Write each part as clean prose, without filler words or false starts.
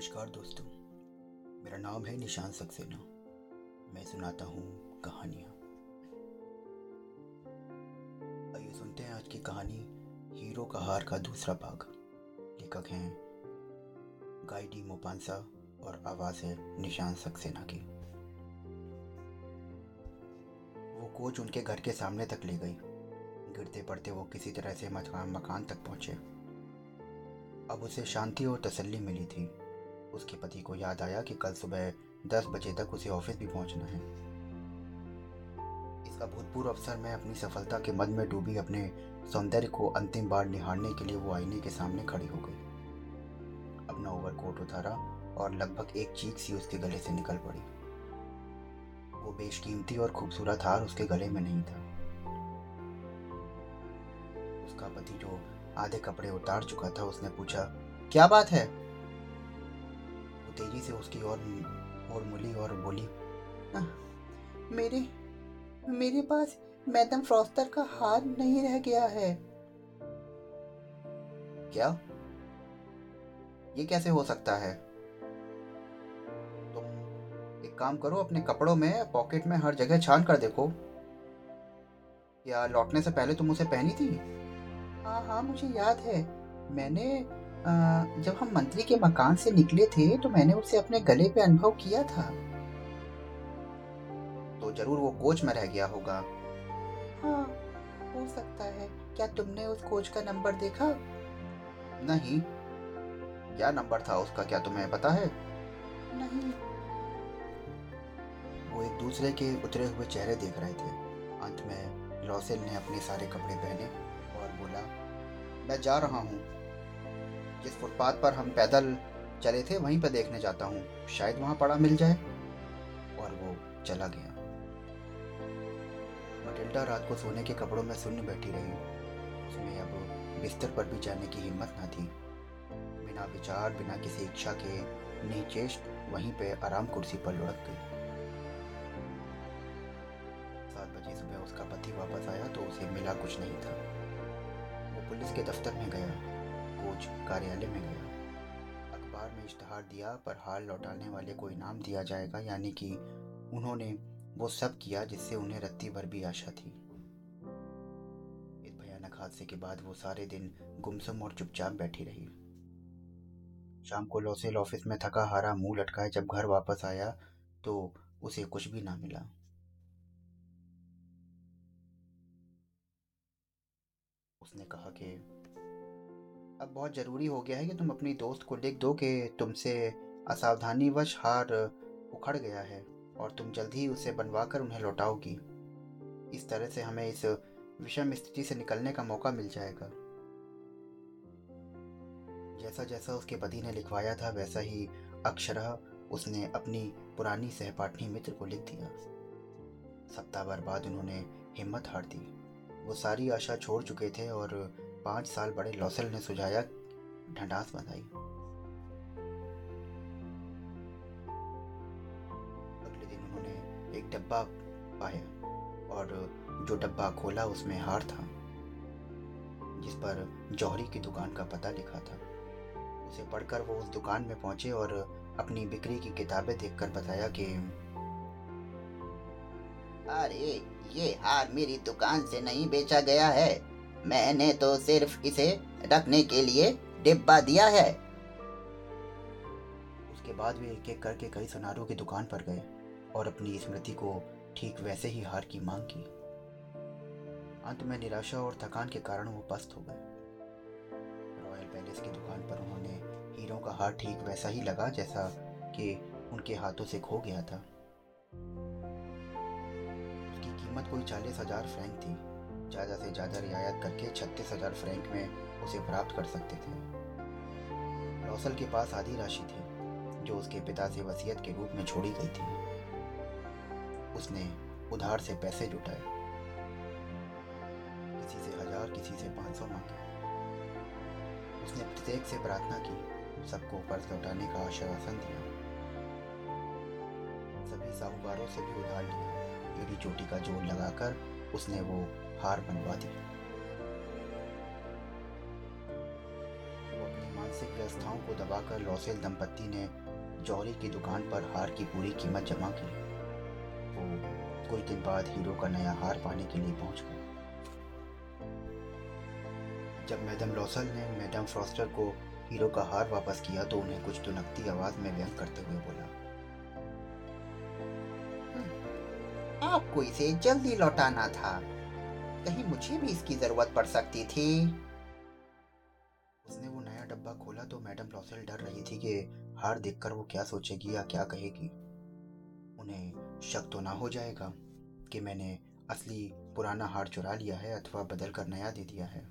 नमस्कार दोस्तों, मेरा नाम है निशान सक्सेना। मैं सुनाता हूँ कहानियाँ। आइए सुनते हैं आज की कहानी हीरो का हार का दूसरा भाग। लेखक हैं गाय डी मोपांसा और आवाज़ है निशान सक्सेना की। वो कोच उनके घर के सामने तक ले गई। गिरते पड़ते वो किसी तरह से मकान तक पहुँचे। अब उसे शांति और तसल्ली मिली थी। उसके पति को याद आया कि कल सुबह 10 बजे तक उसे ऑफिस भी पहुंचना है। इस अभूतपूर्व अवसर में अपनी सफलता के मद में डूबी अपने सौंदर्य को अंतिम बार निहारने के लिए वो आईने के सामने खड़ी हो गई। अपना ओवरकोट उतारा और लगभग एक चीख सी उसके गले से निकल पड़ी। वो बेशकीमती और खूबसूरत हार उसके गले में नहीं था। उसका पति जो आधे कपड़े उतार चुका था, उसने पूछा, क्या बात है? वो तेजी से उसकी ओर मुड़ी और बोली, मेरे पास मैडम फ्रॉस्टर का हार नहीं रह गया है। क्या? ये कैसे हो सकता है? तुम एक काम करो, अपने कपड़ों में पॉकेट में हर जगह छान कर देखो। या लौटने से पहले तुम उसे पहनी थी? हाँ, मुझे याद है। मैंने जब हम मंत्री के मकान से निकले थे तो मैंने उसे अपने गले पे अनुभव किया था। तो जरूर वो कोच में रह गया होगा। हाँ, हो सकता है। क्या तुमने उस कोच का नंबर देखा? नहीं। क्या नंबर था उसका, क्या तुम्हें पता है? नहीं। वो एक दूसरे के उतरे हुए चेहरे देख रहे थे। अंत में लॉसेल ने अपने सारे कपड़े पहने और बोला, मैं जा रहा हूँ। जिस फुटपाथ पर हम पैदल चले थे वहीं पर देखने जाता हूँ, शायद वहाँ पड़ा मिल जाए। और वो चला गया। मथिल्दा रात को सोने के कपड़ों में सुन्न बैठी रही। उसमें अब बिस्तर पर भी जाने की हिम्मत ना थी। बिना विचार, बिना किसी इच्छा के नीचेष्ट वहीं पे आराम कुर्सी पर लुढ़क गई। 7 बजे सुबह उसका पति वापस आया तो उसे मिला कुछ नहीं था। पुलिस के दफ्तर में गया, कोच कार्यालय में गया, अखबार में इश्तहार दिया, पर हार लौटाने वाले को इनाम दिया जाएगा। यानी कि उन्होंने वो सब किया जिससे उन्हें रत्ती भर भी आशा थी। इस भयानक हादसे के बाद वो सारे दिन गुमसुम और चुपचाप बैठी रही। शाम को लॉसेल ऑफिस में थका हारा मुंह लटकाए जब घर वापस आया तो उसे कुछ भी ना मिला। उसने कहा कि अब बहुत ज़रूरी हो गया है कि तुम अपनी दोस्त को लिख दो कि तुमसे असावधानीवश हार उखड़ गया है और तुम जल्द ही उसे बनवा कर उन्हें लौटाओगी। इस तरह से हमें इस विषम स्थिति से निकलने का मौका मिल जाएगा। जैसा जैसा उसके पति ने लिखवाया था वैसा ही अक्षरशः उसने अपनी पुरानी सहपाठी मित्र को लिख दिया। सप्ताह भर बाद उन्होंने हिम्मत हार दी। वो सारी आशा छोड़ चुके थे और 5 साल बड़े लॉसेल ने सुझाया ढंढास बंधाई। अगले दिन उन्होंने एक डब्बा पाया और जो डब्बा खोला उसमें हार था, जिस पर जौहरी की दुकान का पता लिखा था। उसे पढ़कर वो उस दुकान में पहुंचे और अपनी बिक्री की किताबें देखकर बताया कि अरे, ये हार मेरी दुकान से नहीं बेचा गया है। मैंने तो सिर्फ इसे रखने के लिए डिब्बा दिया है। उसके बाद वे एक एक करके कई सुनारों की दुकान पर गए और अपनी स्मृति को ठीक वैसे ही हार की मांग की। अंत में निराशा और थकान के कारण वो पस्त हो गए। रॉयल पैलेस की दुकान पर उन्होंने हीरो का हार ठीक वैसा ही लगा जैसा कि उनके हाथों से खो गया था। कीमत कोई 40,000 फ्रैंक थी। ज़्यादा से ज़्यादा रियायत करके 36,000 फ्रैंक में उसे प्राप्त कर सकते थे। लॉसेल के पास आधी राशि थी जो उसके पिता से वसीयत के रूप में छोड़ी गई थी। उसने उधार से पैसे जुटाए, किसी से 1000, किसी से 500 मांगे। उसने प्रत्येक से प्रार्थना की, सबको कर्ज लौटाने का आश्वासन दिया, सभी साहूकारों से भी उधार लिया। मेरी चोटी का जोड़ लगाकर उसने वो हार बनवा दिया। वो अपनी मानसिक मानसिक व्यवस्थाओं को दबाकर लॉसेल दंपत्ति ने जौहरी की दुकान पर हार की पूरी कीमत जमा की। वो कुछ दिन बाद हीरो का नया हार पाने के लिए पहुंच गए। जब मैडम लॉसेल ने मैडम फ्रॉस्टर को हीरो का हार वापस किया तो उन्हें कुछ तुनकती आवाज में व्यंग करते हुए बोला, आपको इसे जल्दी लौटाना था, कहीं मुझे भी इसकी जरूरत पड़ सकती थी। उसने वो नया डब्बा खोला तो मैडम लॉसेल डर रही थी कि हार देखकर वो क्या सोचेगी या क्या कहेगी। उन्हें शक तो ना हो जाएगा कि मैंने असली पुराना हार चुरा लिया है अथवा बदल कर नया दे दिया है।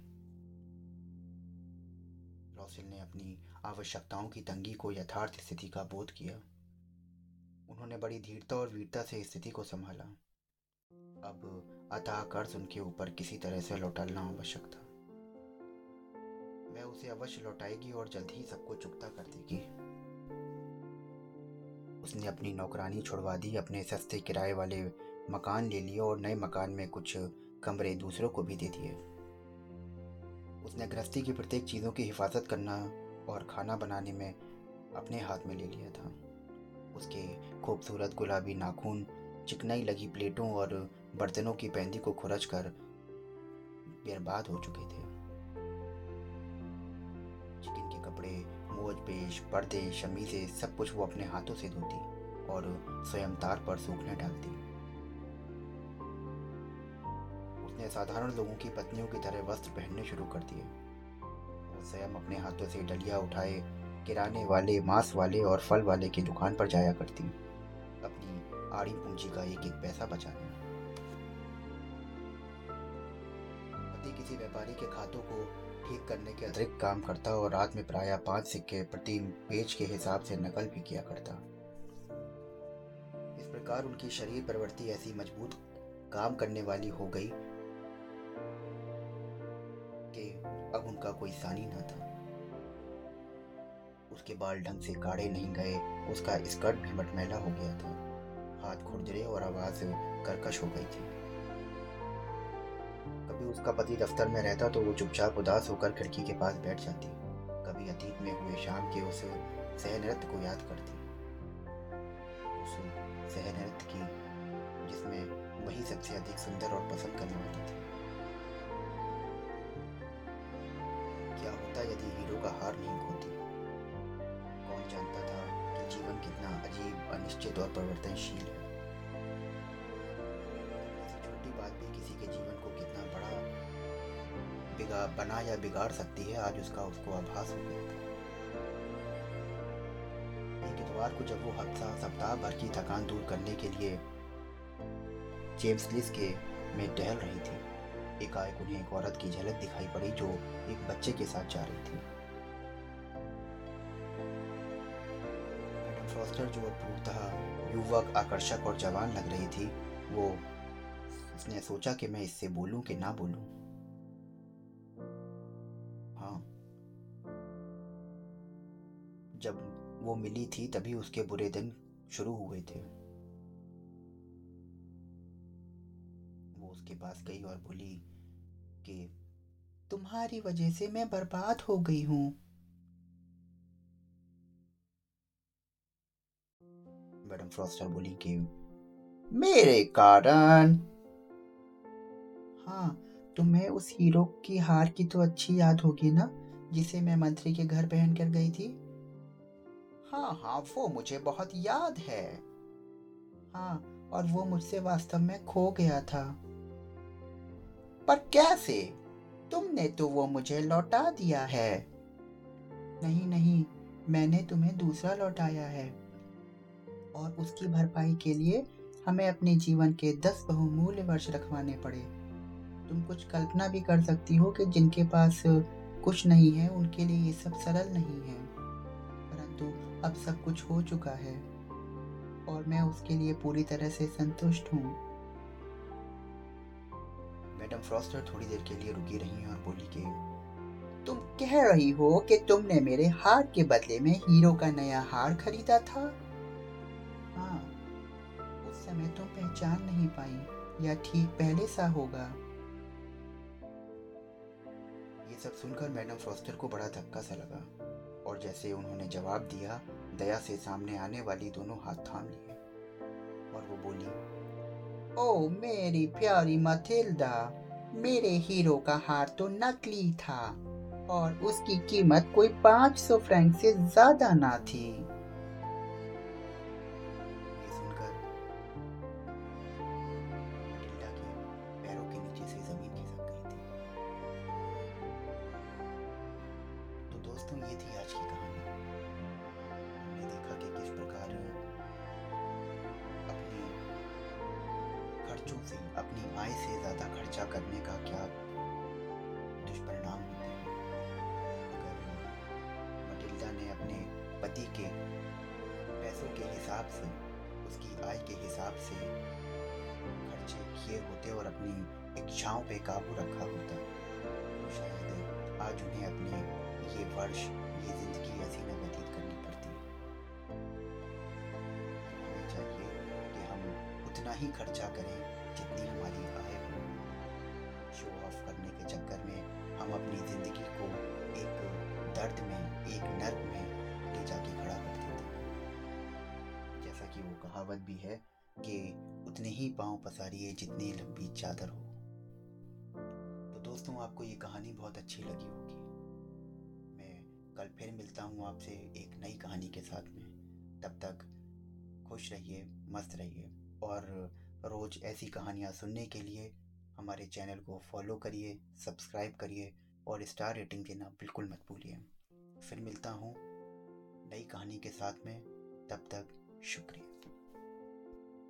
लॉसेल ने अपनी आवश्यकताओं की तंगी को यथार्थ स्थिति का बोध किया। उन्होंने बड़ी धीरता और वीरता से स्थिति को संभाला। अब अतः कर्ज उनके ऊपर किसी तरह से लौटाना आवश्यक था। वह उसे अवश्य लौटाएगी और जल्द ही सबको चुकता कर देगी। उसने अपनी नौकरानी छुड़वा दी, अपने सस्ते किराए वाले मकान ले लिया और नए मकान में कुछ कमरे दूसरों को भी दे दिए। उसने गृहस्थी की प्रत्येक चीज़ों की हिफाजत करना और खाना बनाने में अपने हाथ में ले लिया था। उसके खूबसूरत गुलाबी नाखून चिकनाई लगी प्लेटों और बर्तनों की पैंदी को खुरच कर बर्बाद हो चुके थे। चिकन के कपड़े, मोजपेश, पर्दे, शमीज़ें सब कुछ वो अपने हाथों से धोती और स्वयं तार पर सूखने डालती। साधारण लोगों की पत्नियों की तरह वस्त्र पहनने शुरू कर दिए। वो स्वयं अपने हाथों से डलिया उठाए किराने वाले, मांस वाले और फल वाले की दुकान पर जाया करती, अपनी आड़ी पूंजी का एक एक पैसा बचाने। पति किसी व्यापारी के खातों को ठीक करने के अतिरिक्त काम करता और रात में प्रायः 5 सिक्के प्रति पेज के हिसाब से नकल भी किया करता। इस प्रकार उनकी शरीर प्रवृत्ति ऐसी मजबूत काम करने वाली हो गई कि अब उनका कोई सानी न था। उसके बाल ढंग से काढ़े नहीं गए, उसका स्कर्ट भी मटमैला हो गया था, हाथ खुरदरे और आवाज कर्कश हो गई थी। कभी उसका पति दफ्तर में रहता तो वो चुपचाप उदास होकर खिड़की के पास बैठ जाती, कभी अतीत में हुए शाम के उस सहनृत्य को याद करती, उस सहनृत्य की जिसमें वही सबसे अधिक सुंदर और पसंद करने वाली थी। क्या होता यदि हीरो का हार नहीं होती? कौन जानता था कि जीवन कितना अजीब, अनिश्चित और परिवर्तनशील है। छोटी बात भी किसी के जीवन को कितना बड़ा बना या बिगाड़ सकती है, आज उसका उसको आभास हो गया था। एक इतवार को जब वो हादसा सप्ताह भर की थकान दूर करने के लिए चेम्सलिस्के में टहल रही थी, एकाएक उन्हें एक औरत की झलक दिखाई पड़ी जो एक बच्चे के साथ जा रही थी। मैडम फ्रॉस्टर जो पूर्णतः युवक, आकर्षक और जवान लग रही थी, उसने सोचा कि मैं इससे बोलूं कि ना बोलूं। हाँ, जब वो मिली थी तभी उसके बुरे दिन शुरू हुए थे। उसके पास गई और बोली कि तुम्हारी वजह से मैं बर्बाद हो गई हूं। मैडम फ्रॉस्टर बोली कि मेरे कारण? हाँ, तुम्हें उस हीरो की हार की तो अच्छी याद होगी ना, जिसे मैं मंत्री के घर पहन कर गई थी। हाँ, वो मुझे बहुत याद है। हाँ, और वो मुझसे वास्तव में खो गया था। पर कैसे? तुमने तो वो मुझे लौटा दिया है। नहीं, मैंने तुम्हें दूसरा लौटाया है, और उसकी भरपाई के लिए हमें अपने जीवन के 10 बहुमूल्य वर्ष रखवाने पड़े। तुम कुछ कल्पना भी कर सकती हो कि जिनके पास कुछ नहीं है उनके लिए ये सब सरल नहीं है, परंतु अब सब कुछ हो चुका है और मैं उसके लिए पूरी तरह से संतुष्ट हूँ। मैडम फ्रॉस्टर थोड़ी देर के लिए रुकी रही और बोली कि तुम कह रही हो कि तुमने मेरे हार के बदले में हीरो का नया हार खरीदा था? हाँ, उस समय तुम पहचान नहीं पाई, या ठीक पहले सा होगा। ये सब सुनकर मैडम फ्रॉस्टर को बड़ा धक्का सा लगा और जैसे उन्होंने जवाब दिया, दया से सामने आने वाली दोनों हाथ थाम लिए और वो बोली, ओ मेरी प्यारी मथिल्दा, मेरे हीरो का हार तो नकली था और उसकी कीमत कोई 500 फ्रैंक से ज्यादा ना थी। दोस्तों, ये थी आज की कहानी। हमने देखा कि किस प्रकार अपने खर्चों से, अपनी आय से ज़्यादा खर्चा करने का क्या दुष्परिणाम होते हैं। अगर मथिल्दा ने अपने पति के पैसों के हिसाब से, उसकी आय के हिसाब से खर्चे किए होते और अपनी इच्छाओं पे काबू रखा होता, तो शायद आज उन्हें अपने ये वर्ष, ये जिंदगी ऐसी न व्यतीत करनी पड़ती। हमें चाहिए कि हम उतना ही खर्चा करें जितनी हमारी आय हो। शो ऑफ करने के चक्कर में हम अपनी जिंदगी को एक दर्द में, एक नर्क में ले जाके खड़ा कर देते हैं। जैसा कि वो कहावत भी है कि उतने ही पाँव पसारिए जितनी लंबी चादर हो। तो दोस्तों, आपको ये कहानी बहुत अच्छी लगी होगी। कल फिर मिलता हूँ आपसे एक नई कहानी के साथ में। तब तक खुश रहिए, मस्त रहिए और रोज़ ऐसी कहानियाँ सुनने के लिए हमारे चैनल को फॉलो करिए, सब्सक्राइब करिए और स्टार रेटिंग देना बिल्कुल मत भूलिए। फिर मिलता हूँ नई कहानी के साथ में। तब तक शुक्रिया।